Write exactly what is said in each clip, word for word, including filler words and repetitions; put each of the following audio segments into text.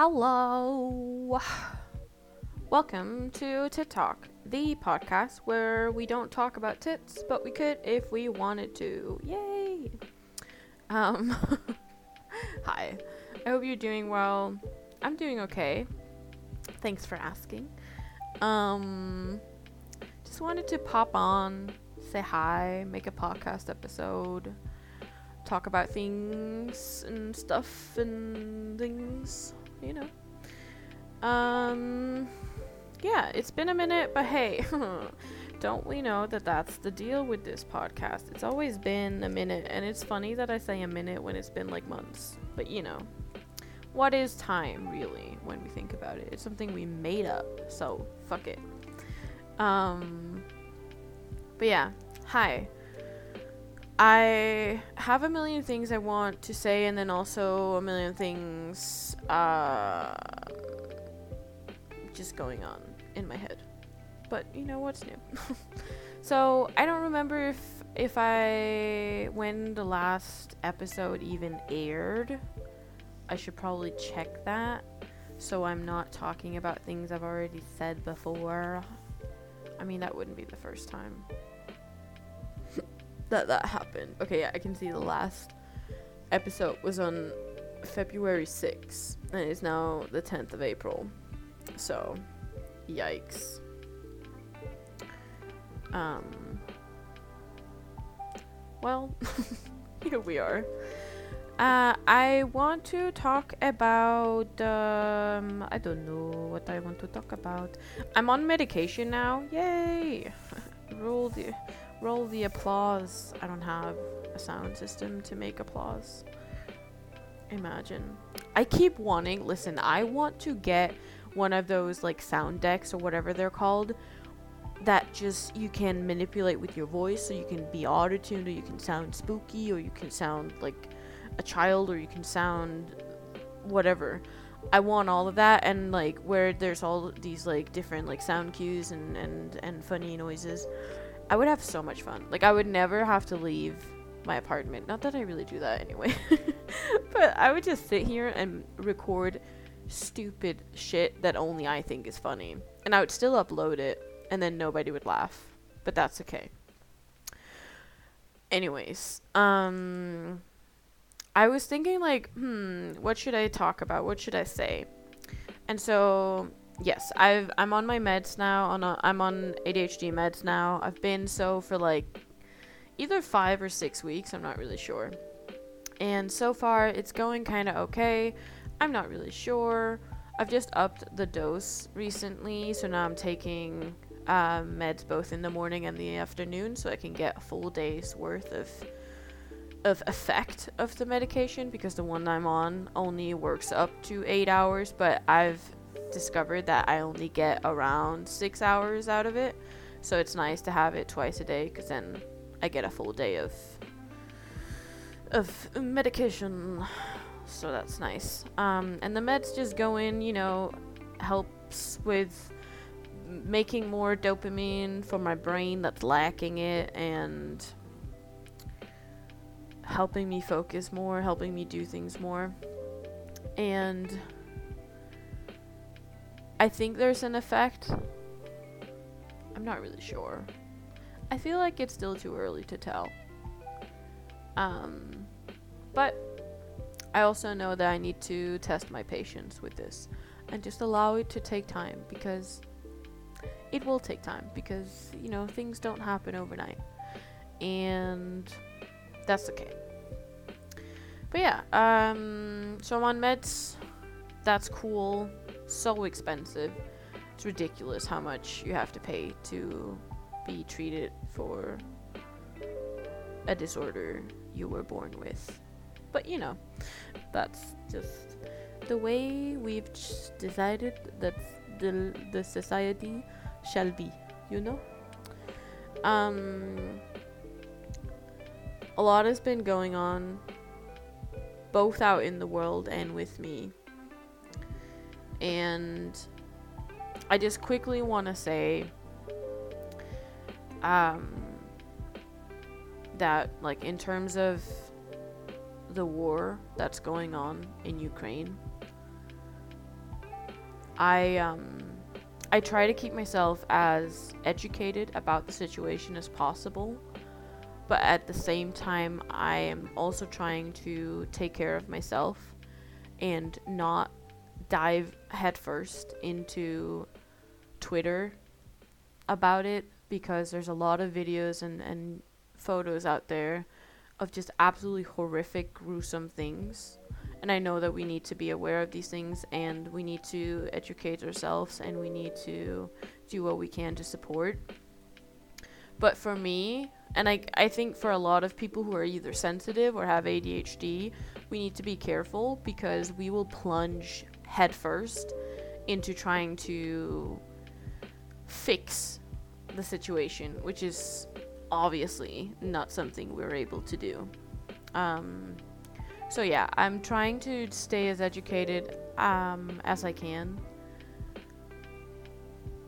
Hello. Welcome to Tit Talk, the podcast where we don't talk about tits, but we could if we wanted to. Yay. Um Hi. I hope you're doing well. I'm doing okay. Thanks for asking. Um just wanted to pop on, say hi, make a podcast episode. Talk about things and stuff and things, you know. Um, yeah, it's been a minute, but hey, don't we know that that's the deal with this podcast? It's always been a minute, and it's funny that I say a minute when it's been like months. But you know, what is time really when we think about it? It's something we made up, so fuck it. Um, but yeah, hi. I have a million things I want to say, and then also a million things uh, just going on in my head. But you know what's new? So I don't remember if if I when the last episode even aired. I should probably check that, so I'm not talking about things I've already said before. I mean, that wouldn't be the first time that that happened. Okay, yeah, I can see the last episode was on February sixth, and it's now the tenth of April. So, yikes. Um. Well, here we are. Uh, I want to talk about, um, I don't know what I want to talk about. I'm on medication now. Yay! Roll the... Roll the applause. I don't have a sound system to make applause. Imagine. I keep wanting... Listen, I want to get one of those, like, sound decks or whatever they're called. That just... You can manipulate with your voice. So you can be auto-tuned, or you can sound spooky, or you can sound like a child, or you can sound whatever. I want all of that. And, like, where there's all these, like, different, like, sound cues and, and, and funny noises. I would have so much fun. Like, I would never have to leave my apartment. Not that I really do that anyway. But I would just sit here and record stupid shit that only I think is funny. And I would still upload it, and then nobody would laugh. But that's okay. Anyways, um, I was thinking, like, hmm, what should I talk about? What should I say? And so... Yes, I've, I'm on my meds now, on a, I'm on A D H D meds now. I've been so for like either five or six weeks, I'm not really sure. And so far, it's going kind of okay. I'm not really sure. I've just upped the dose recently, so now I'm taking uh, meds both in the morning and the afternoon, so I can get a full day's worth of of effect of the medication, because the one I'm on only works up to eight hours, but I've discovered that I only get around six hours out of it, so it's nice to have it twice a day, because then I get a full day of of medication, so that's nice. Um, and the meds just go in, you know, helps with making more dopamine for my brain that's lacking it, and helping me focus more, helping me do things more. And I think there's an effect. I'm not really sure. I feel like it's still too early to tell. Um, but I also know that I need to test my patience with this and just allow it to take time, because it will take time, because, you know, things don't happen overnight, and that's okay. But yeah, um, so I'm on meds. That's cool. So expensive. It's ridiculous how much you have to pay to be treated for a disorder you were born with. But you know, that's just the way we've decided that the the society shall be, you know. Um a lot has been going on, both out in the world and with me. And I just quickly want to say um, that, like, in terms of the war that's going on in Ukraine, I um, I try to keep myself as educated about the situation as possible, but at the same time, I am also trying to take care of myself and not dive headfirst into Twitter about it, because there's a lot of videos and, and photos out there of just absolutely horrific, gruesome things. And I know that we need to be aware of these things, and we need to educate ourselves, and we need to do what we can to support. But for me, and I, I think for a lot of people who are either sensitive or have A D H D, we need to be careful, because we will plunge headfirst into trying to fix the situation, which is obviously not something we're able to do. Um, so yeah, I'm trying to stay as educated um, as I can.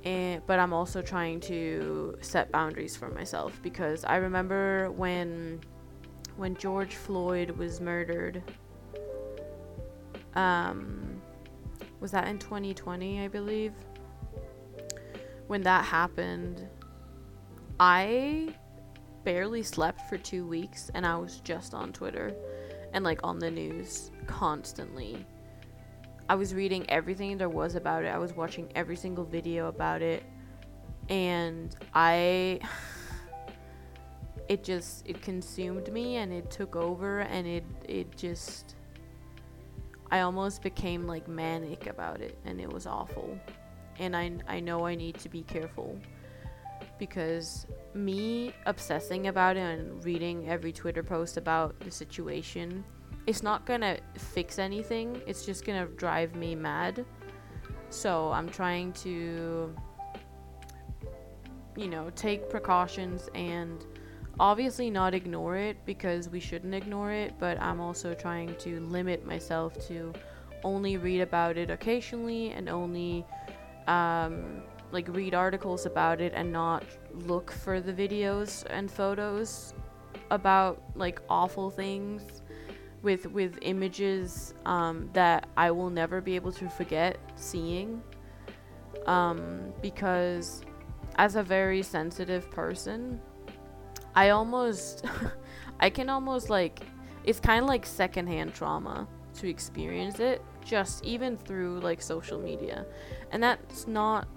And, but I'm also trying to set boundaries for myself, because I remember when when George Floyd was murdered, um, was that in twenty twenty, I believe? When that happened, I barely slept for two weeks and I was just on Twitter and like on the news constantly. I was reading everything there was about it. I was watching every single video about it. And I... It just... It consumed me and it took over. And it, it just... I almost became, like, manic about it. And it was awful. And I, I know I need to be careful. Because me obsessing about it and reading every Twitter post about the situation, it's not gonna fix anything. It's just gonna drive me mad. So I'm trying to, you know, take precautions and obviously not ignore it, because we shouldn't ignore it. But I'm also trying to limit myself to only read about it occasionally and only um, like read articles about it and not look for the videos and photos about like awful things. With with images um, that I will never be able to forget seeing, um, because as a very sensitive person, I almost I can almost like it's kind of like secondhand trauma to experience it, just even through like social media, and that's not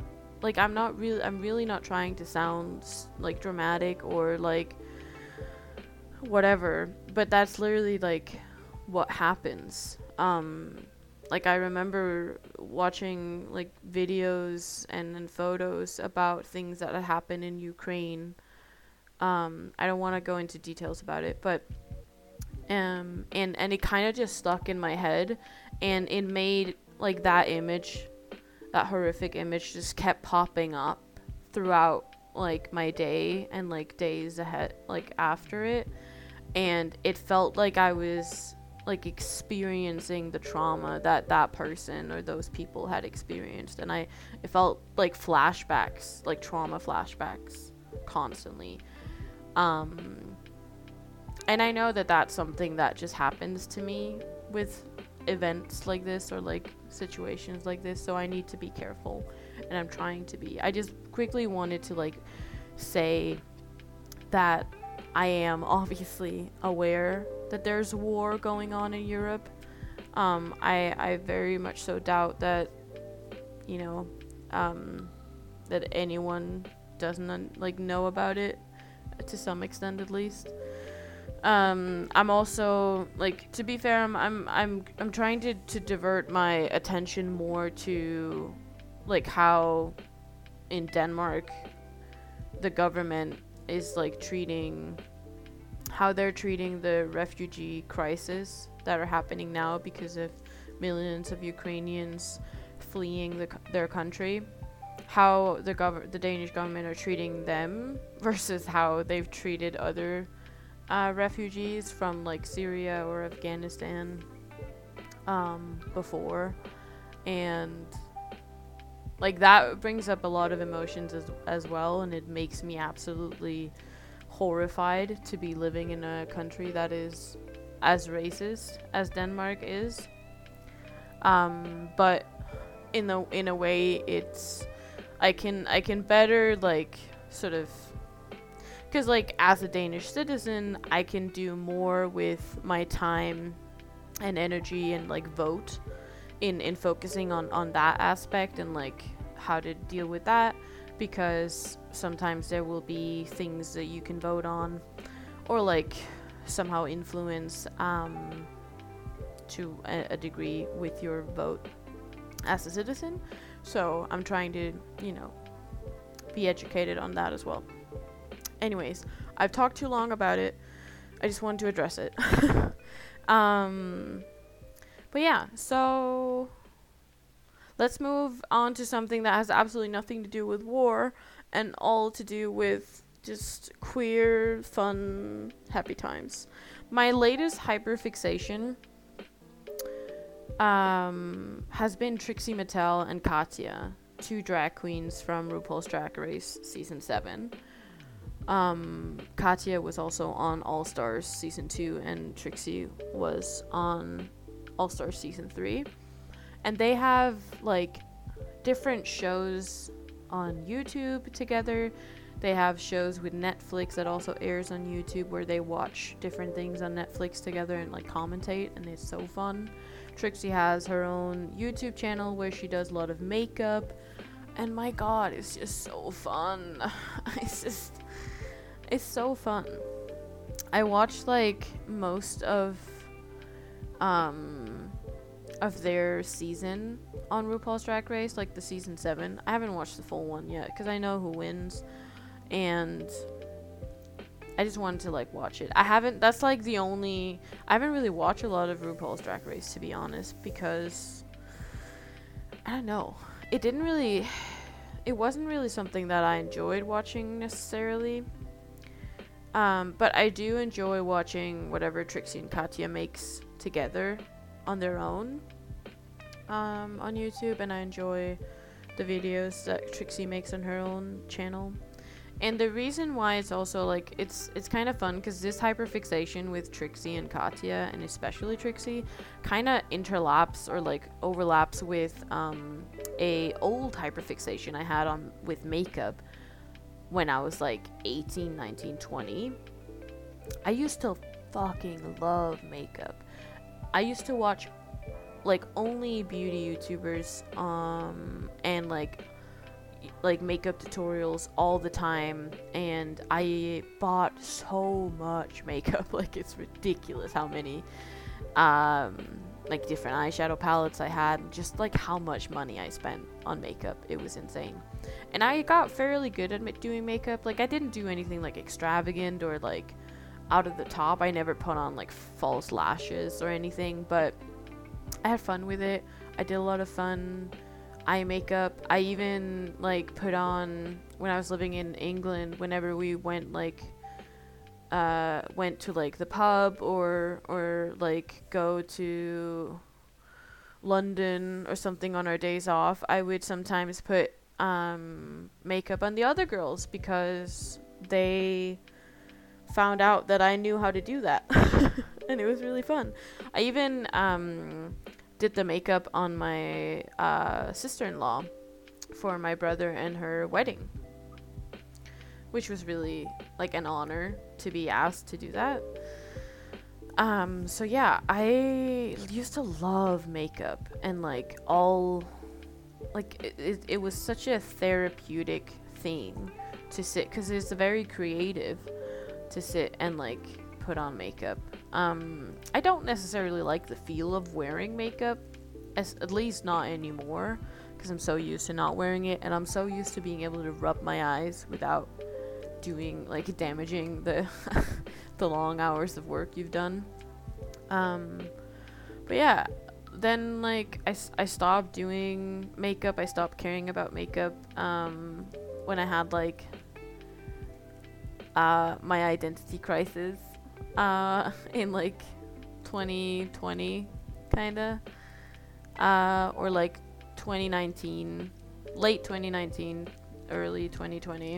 like I'm not really I'm really not trying to sound like dramatic or like whatever, but that's literally like what happens. Um like I remember watching like videos and, and photos about things that had happened in Ukraine. um I don't want to go into details about it, but um and and it kind of just stuck in my head, and it made like that image, that horrific image, just kept popping up throughout like my day and like days ahead, like after it, and it felt like I was like experiencing the trauma that that person or those people had experienced, and I it felt like flashbacks, like trauma flashbacks constantly. Um and I know that that's something that just happens to me with events like this or like situations like this, so I need to be careful, and I'm trying to be. I just quickly wanted to like say that I am obviously aware that there's war going on in Europe. Um, I, I very much so doubt that, you know, um, that anyone doesn't un- like know about it, to some extent at least. Um, I'm also like, to be fair, I'm I'm I'm, I'm trying to, to divert my attention more to like how in Denmark the government is like treating how they're treating the refugee crisis that are happening now because of millions of Ukrainians fleeing the, their country, how the gov- the Danish government are treating them versus how they've treated other uh, refugees from like Syria or Afghanistan um, before. And like that brings up a lot of emotions as as well, and it makes me absolutely horrified to be living in a country that is as racist as Denmark is. Um, but in the in a way it's I can I can better like sort of, because like as a Danish citizen I can do more with my time and energy and like vote in in focusing on on that aspect and like how to deal with that, because sometimes there will be things that you can vote on or like somehow influence um to a, a degree with your vote as a citizen. So I'm trying to, you know, be educated on that as well. Anyways, I've talked too long about it. I just wanted to address it. um, but yeah, so let's move on to something that has absolutely nothing to do with war and all to do with just queer, fun, happy times. My latest hyperfixation um, has been Trixie Mattel and Katya, two drag queens from RuPaul's Drag Race Season seven. Um, Katya was also on All Stars Season two, and Trixie was on All Stars Season three. And they have, like, different shows on YouTube together. They have shows with Netflix that also airs on YouTube where they watch different things on Netflix together and, like, commentate, and it's so fun. Trixie has her own YouTube channel where she does a lot of makeup, and my god, it's just so fun. It's just... It's so fun. I watched, like, most of, um... of their season on RuPaul's Drag Race, like the season seven. I haven't watched the full one yet because I know who wins and I just wanted to like watch it. I haven't that's like the only I haven't really watched a lot of RuPaul's Drag Race, to be honest, because I don't know, it didn't really it wasn't really something that I enjoyed watching necessarily. Um, but I do enjoy watching whatever Trixie and Katya makes together on their own um, on YouTube, and I enjoy the videos that Trixie makes on her own channel. And the reason why it's also like it's it's kind of fun because this hyperfixation with Trixie and Katya, and especially Trixie, kind of interlaps or like overlaps with um, a old hyperfixation I had on with makeup when I was like eighteen, nineteen, twenty. I used to fucking love makeup. I used to watch, like, only beauty YouTubers, um, and, like, like, makeup tutorials all the time, and I bought so much makeup, like, it's ridiculous how many, um, like, different eyeshadow palettes I had, just, like, how much money I spent on makeup, it was insane. And I got fairly good at doing makeup, like, I didn't do anything, like, extravagant or, like, out of the top. I never put on like false lashes or anything, but I had fun with it. I did a lot of fun eye makeup. I even like put on, when I was living in England, whenever we went like uh went to like the pub or or like go to London or something on our days off, I would sometimes put um makeup on the other girls because they found out that I knew how to do that and it was really fun. I even um did the makeup on my uh sister-in-law for my brother and her wedding, which was really like an honor to be asked to do that. Um so yeah, I used to love makeup, and like all like it, it, it was such a therapeutic thing to sit, because it's a very creative to sit and like put on makeup. um I don't necessarily like the feel of wearing makeup, as at least not anymore, because I'm so used to not wearing it, and I'm so used to being able to rub my eyes without doing like damaging the the long hours of work you've done. Um but yeah, then like I, I stopped doing makeup. I stopped caring about makeup um when I had like Uh, my identity crisis uh, in like twenty twenty kinda, uh, or like twenty nineteen, late twenty nineteen, early twenty twenty,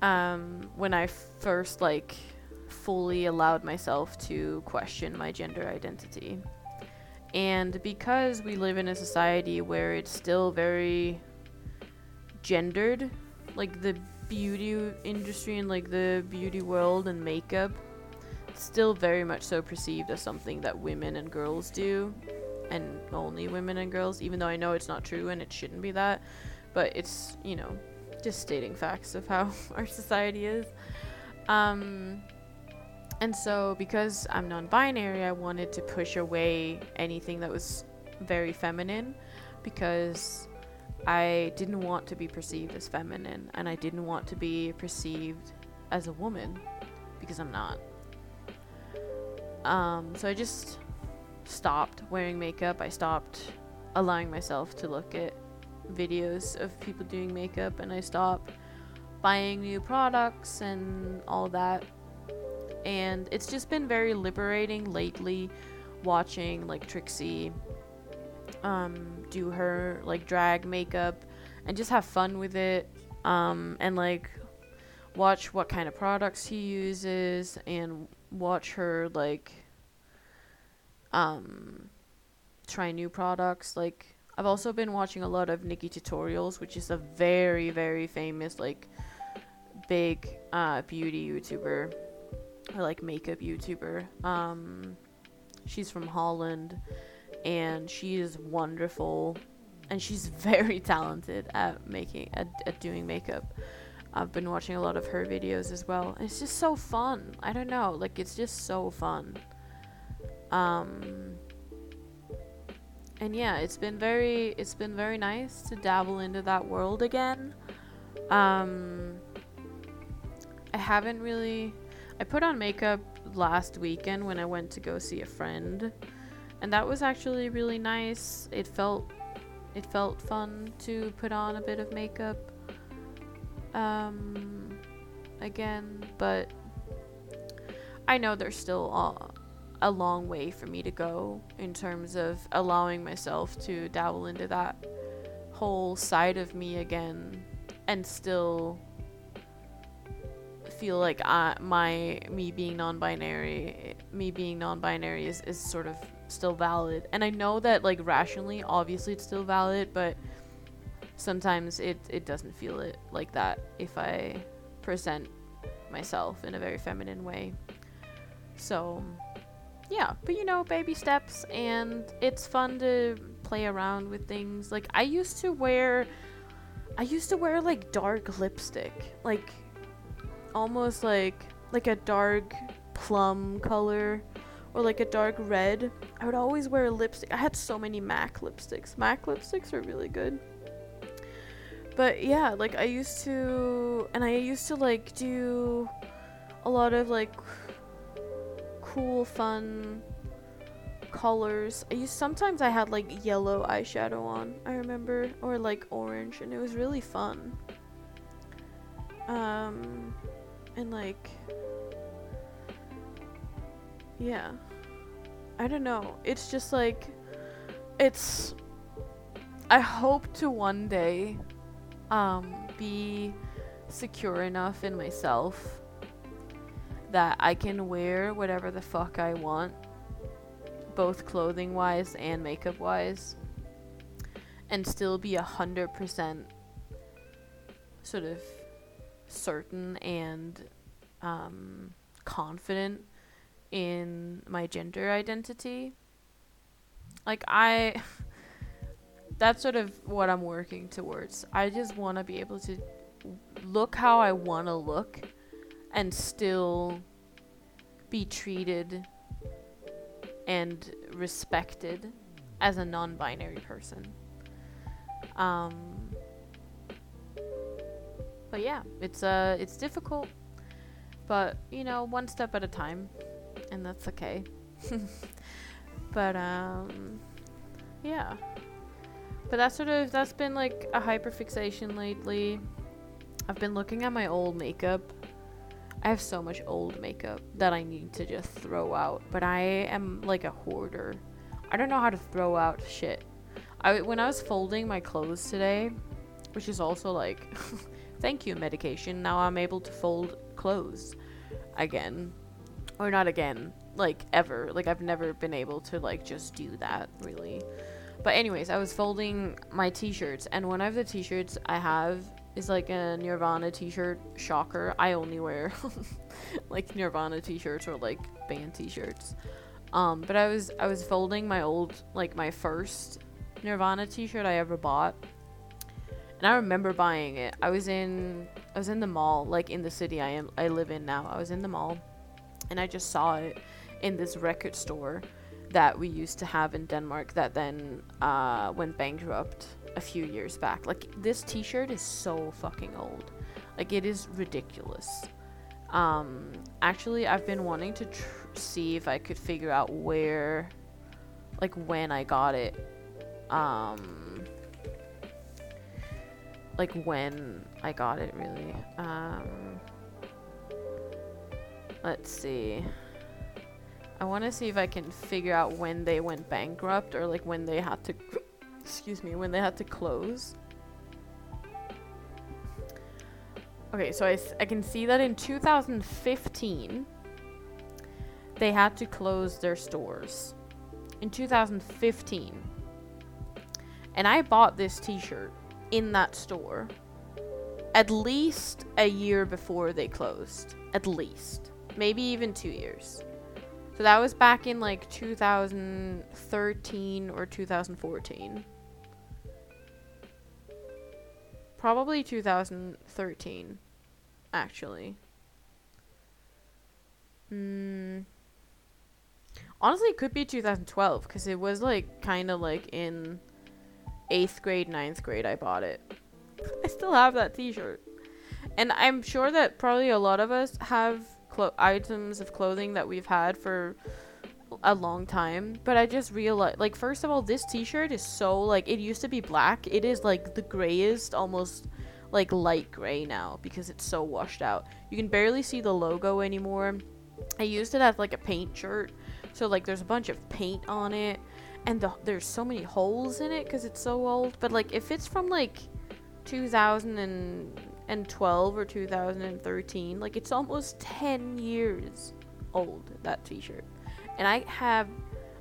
um, when I first like fully allowed myself to question my gender identity. And because we live in a society where it's still very gendered, like the beauty industry and like the beauty world and makeup, it's still very much so perceived as something that women and girls do, and only women and girls, even though I know it's not true and it shouldn't be that, but it's, you know, just stating facts of how our society is. Um, and so because I'm non-binary, I wanted to push away anything that was very feminine, because I didn't want to be perceived as feminine, and I didn't want to be perceived as a woman, because I'm not. Um, so I just stopped wearing makeup. I stopped allowing myself to look at videos of people doing makeup, and I stopped buying new products and all that. And it's just been very liberating lately, watching like Trixie um do her like drag makeup and just have fun with it, um and like watch what kind of products he uses, and watch her like um try new products. Like, I've also been watching a lot of NikkieTutorials, which is a very, very famous, like, big uh, beauty YouTuber, or, like, makeup YouTuber. Um, she's from Holland, and she is wonderful, and she's very talented at making, at, at doing makeup. I've been watching a lot of her videos as well, and it's just so fun. I don't know, like, it's just so fun. Um... And yeah, it's been very, it's been very nice to dabble into that world again. Um, I haven't really, I put on makeup last weekend when I went to go see a friend, and that was actually really nice. It felt, it felt fun to put on a bit of makeup, um, again, but I know there's still all, a long way for me to go in terms of allowing myself to dabble into that whole side of me again, and still feel like I, my me being non-binary, me being non-binary is, is sort of still valid. And I know that, like, rationally, obviously it's still valid, but sometimes it it doesn't feel it like that if I present myself in a very feminine way. So. Yeah, but you know, baby steps, and it's fun to play around with things. Like, I used to wear, I used to wear, like, dark lipstick. Like, almost like, like a dark plum color, or like a dark red. I would always wear lipstick. I had so many MAC lipsticks. MAC lipsticks are really good. But yeah, like, I used to, and I used to, like, do a lot of, like, cool, fun colors. I used, sometimes I had like yellow eyeshadow on, I remember, or like orange, and it was really fun. Um, and like, yeah, I don't know. It's just like, it's, I hope to one day, um, be secure enough in myself that I can wear whatever the fuck I want, both clothing wise and makeup wise, and still be a hundred percent sort of certain and um, confident in my gender identity. Like, I that's sort of what I'm working towards. I just want to be able to look how I want to look, and still be treated and respected as a non-binary person. Um, but yeah, it's uh, it's difficult, but you know, one step at a time, and that's okay. But um, yeah, but that's sort of that's been like a hyperfixation lately. I've been looking at my old makeup. I have so much old makeup that I need to just throw out, but I am like a hoarder. I don't know how to throw out shit. I, when I was folding my clothes today, which is also like, thank you, medication. Now I'm able to fold clothes again. Or not again. like ever. Like I've never been able to like just do that really. But anyways, I was folding my t-shirts, and one of the t-shirts I have is like a Nirvana t-shirt. Shocker, I only wear like Nirvana t-shirts or like band t-shirts. Um, but I was I was folding my old, like my first Nirvana t-shirt I ever bought. And I remember buying it. I was in I was in the mall, like in the city I am I live in now. I was in the mall and I just saw it in this record store that we used to have in Denmark that then uh, went bankrupt a few years back. Like this t-shirt is so fucking old. Like it is ridiculous. Um, actually, I've been wanting to tr- see if I could figure out where, like when I got it. Um, like when I got it really. Um, let's see. I want to see if I can figure out when they went bankrupt or like when they had to, excuse me, when they had to close. Okay, so I, I can see that in two thousand fifteen, they had to close their stores. In two thousand fifteen. And I bought this t-shirt in that store at least a year before they closed. At least. Maybe even two years. So that was back in like two thousand thirteen or two thousand fourteen. Probably two thousand thirteen, actually. Mm. Honestly, it could be two thousand twelve because it was like kind of like in eighth grade, ninth grade I bought it. I still have that t-shirt. And I'm sure that probably a lot of us have Clo- items of clothing that we've had for a long time, but I just realized, like, first of all, this t-shirt is so, like, it used to be black. It is like the grayest, almost like light gray now because it's so washed out. You can barely see the logo anymore. I used it as like a paint shirt, so like there's a bunch of paint on it, and the, there's so many holes in it because it's so old. But like if it's from like two thousand twelve or two thousand thirteen, like it's almost ten years old, that t-shirt. And I have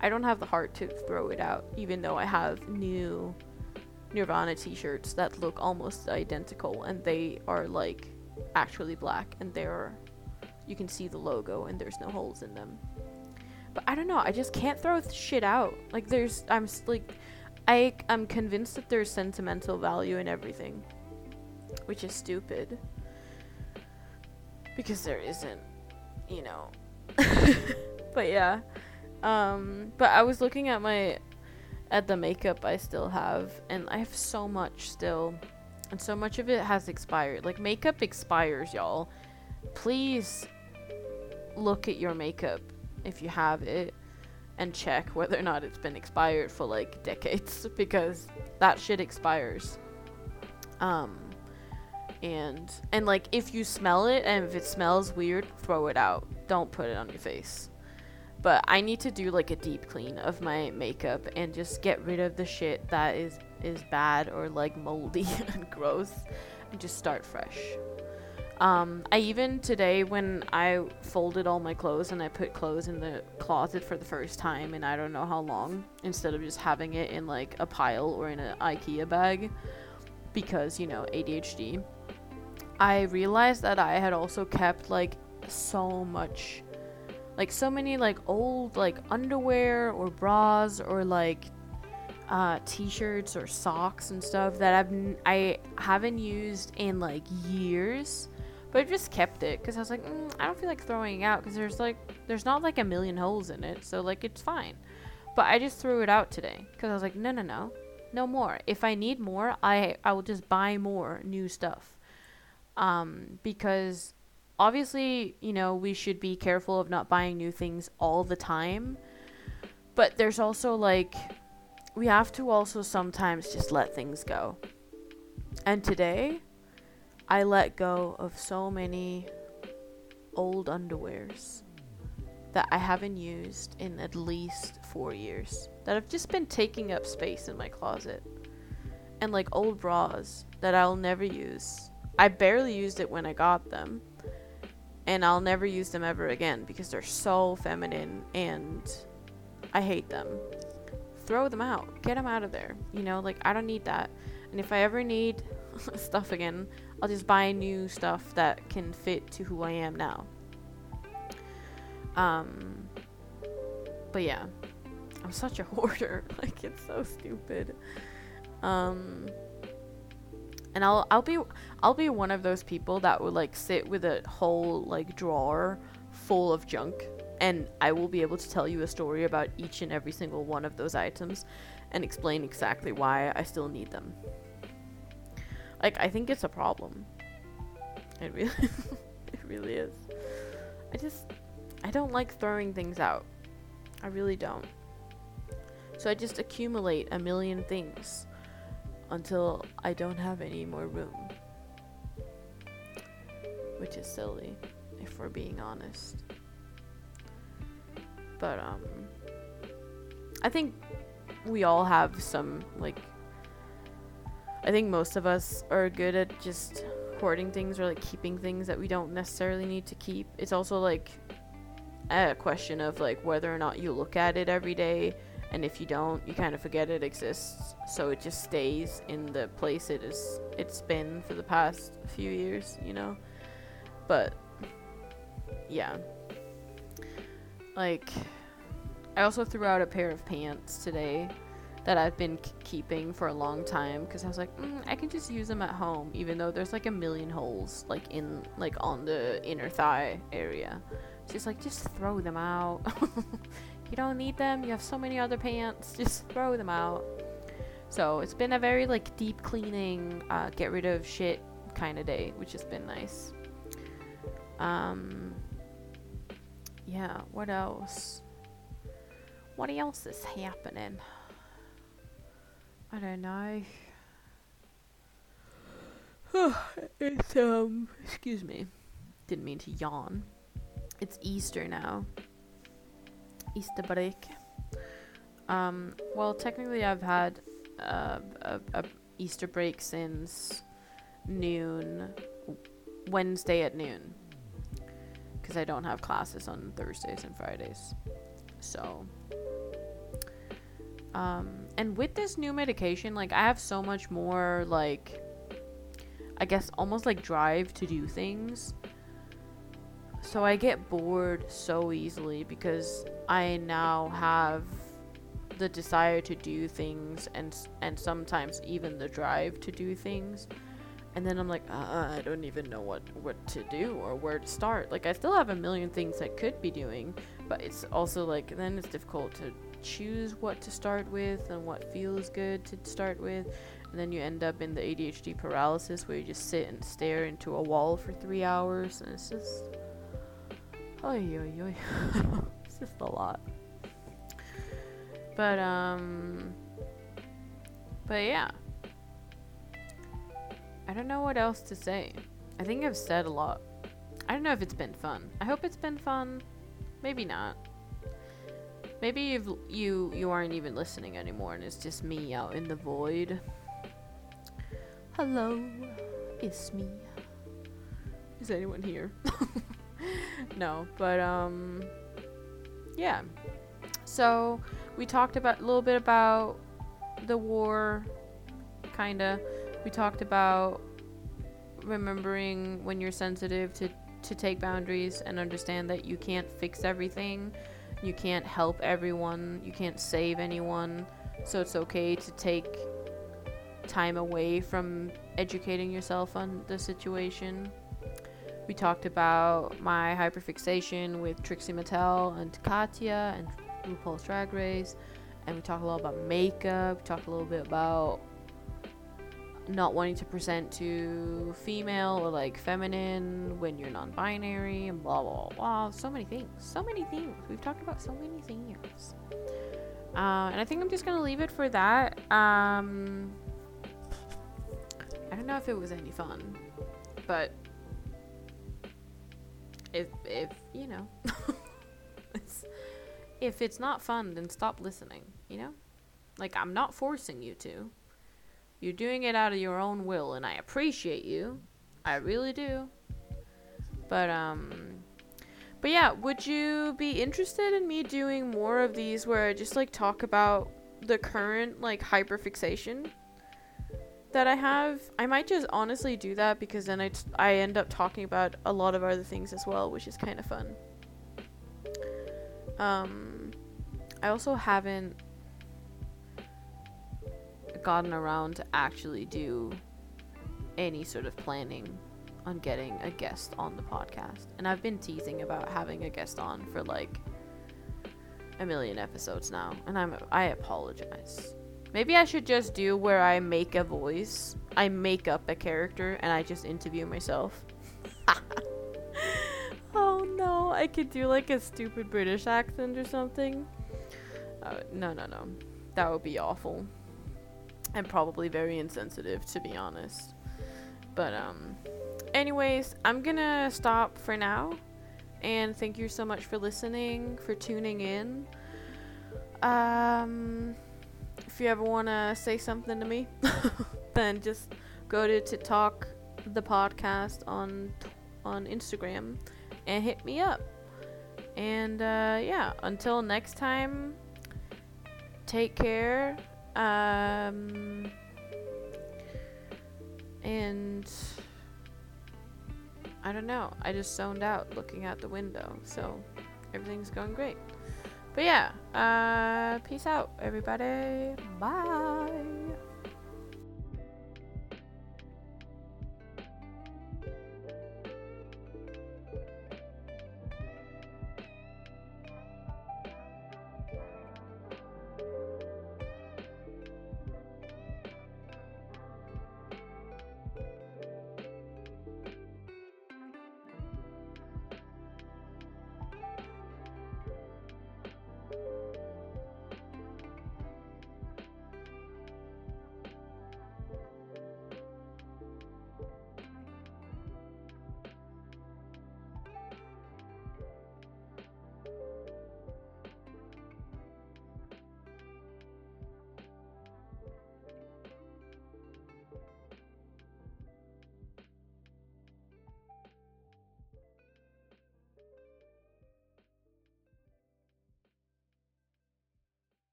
I don't have the heart to throw it out, even though I have new Nirvana t-shirts that look almost identical, and they are like actually black, and they're, you can see the logo and there's no holes in them. But I don't know, I just can't throw shit out. Like there's I'm like I I'm convinced that there's sentimental value in everything, which is stupid because there isn't, you know. But yeah, um but I was looking at my at the makeup I still have, and I have so much still, and so much of it has expired. Like makeup expires, y'all. Please look at your makeup if you have it and check whether or not it's been expired for like decades, because that shit expires. um And, and like, if you smell it, and if it smells weird, throw it out. Don't put it on your face. But I need to do, like, a deep clean of my makeup and just get rid of the shit that is, is bad or, like, moldy and gross. And just start fresh. Um, I even, today, when I folded all my clothes and I put clothes in the closet for the first time in I don't know how long, instead of just having it in, like, a pile or in an IKEA bag, because, you know, A D H D. I realized that I had also kept like so much, like so many like old like underwear or bras or like uh, t-shirts or socks and stuff that I've n- I haven't used in like years, but I just kept it because I was like, mm, I don't feel like throwing it out because there's like there's not like a million holes in it, so like it's fine. But I just threw it out today because I was like, no no no, no more. If I need more, I I will just buy more new stuff. Um, because obviously, you know, we should be careful of not buying new things all the time, but there's also like, we have to also sometimes just let things go. And today I let go of so many old underwears that I haven't used in at least four years that have just been taking up space in my closet, and like old bras that I'll never use. I barely used it when I got them. and I'll never use them ever again because they're so feminine and I hate them. Throw them out. Get them out of there. You know, like, I don't need that. And if I ever need stuff again, I'll just buy new stuff that can fit to who I am now. Um, but yeah, I'm such a hoarder. Like, it's so stupid. Um, and I'll, I'll be, I'll be one of those people that would, like, sit with a whole, like, drawer full of junk. And I will be able to tell you a story about each and every single one of those items and explain exactly why I still need them. Like, I think it's a problem. It really, it really is. I just, I don't like throwing things out. I really don't. So I just accumulate a million things until I don't have any more room. Which is silly, if we're being honest. But, um, I think we all have some, like, I think most of us are good at just hoarding things or, like, keeping things that we don't necessarily need to keep. It's also, like, a question of, like, whether or not you look at it every day, and if you don't, you kind of forget it exists, so it just stays in the place it is, it's been for the past few years, you know? But, yeah. Like, I also threw out a pair of pants today that I've been k- keeping for a long time because I was like, mm, I can just use them at home, even though there's like a million holes, like in, like on the inner thigh area. She's like, just throw them out. You don't need them. You have so many other pants. Just throw them out. So it's been a very like deep cleaning, uh, get rid of shit kind of day, which has been nice. Um. Yeah, what else? What else is happening? I don't know. It's, um, excuse me. Didn't mean to yawn. It's Easter now. Easter break. Um, well, technically I've had uh, a, a Easter break since noon, Wednesday at noon. Because I don't have classes on Thursdays and Fridays. So, um, and with this new medication, like, I have so much more, like, I guess almost like drive to do things. So I get bored so easily because I now have the desire to do things and, and sometimes even the drive to do things. And then I'm like, uh, I don't even know what, what to do or where to start. Like, I still have a million things I could be doing, but it's also, like, then it's difficult to choose what to start with and what feels good to start with. And then you end up in the A D H D paralysis where you just sit and stare into a wall for three hours. And it's just... Oy, oy, oy. It's just a lot. But, um... But, yeah. I don't know what else to say. I think I've said a lot. I don't know if it's been fun. I hope it's been fun. Maybe not. Maybe you've, you you aren't even listening anymore and it's just me out in the void. Hello, it's me. Is anyone here? No, but um, yeah. So we talked about a little bit about the war, kinda. We talked about remembering when you're sensitive to, to take boundaries and understand that you can't fix everything. You can't help everyone. You can't save anyone. So it's okay to take time away from educating yourself on the situation. We talked about my hyperfixation with Trixie Mattel and Katya and RuPaul's Drag Race. And we talked a lot about makeup. We talked a little bit about not wanting to present to female or like feminine when you're non-binary and blah blah blah. So many things. So many things. We've talked about so many things. Uh, and I think I'm just gonna leave it for that. Um, I don't know if it was any fun, but if if you know, it's, if it's not fun, then stop listening. You know, like I'm not forcing you to. You're doing it out of your own will, and I appreciate you. I really do. But um, but yeah, would you be interested in me doing more of these where I just like talk about the current like hyperfixation that I have? I might just honestly do that because then I, t- I end up talking about a lot of other things as well, which is kind of fun. Um, I also haven't gotten around to actually do any sort of planning on getting a guest on the podcast. And I've been teasing about having a guest on for like a million episodes now. And I'm I apologize. Maybe I should just do where I make a voice. I make up a character and I just interview myself. Oh no, I could do like a stupid British accent or something. Uh, no, no, no. That would be awful. And probably very insensitive, to be honest. But, um... anyways, I'm gonna stop for now. And thank you so much for listening, for tuning in. Um... If you ever want to say something to me, then just go to TikTok, the podcast on on Instagram, and hit me up. And uh, yeah, until next time, take care. Um, and I don't know. I just zoned out looking out the window, so everything's going great. But yeah, uh, peace out, everybody. Bye.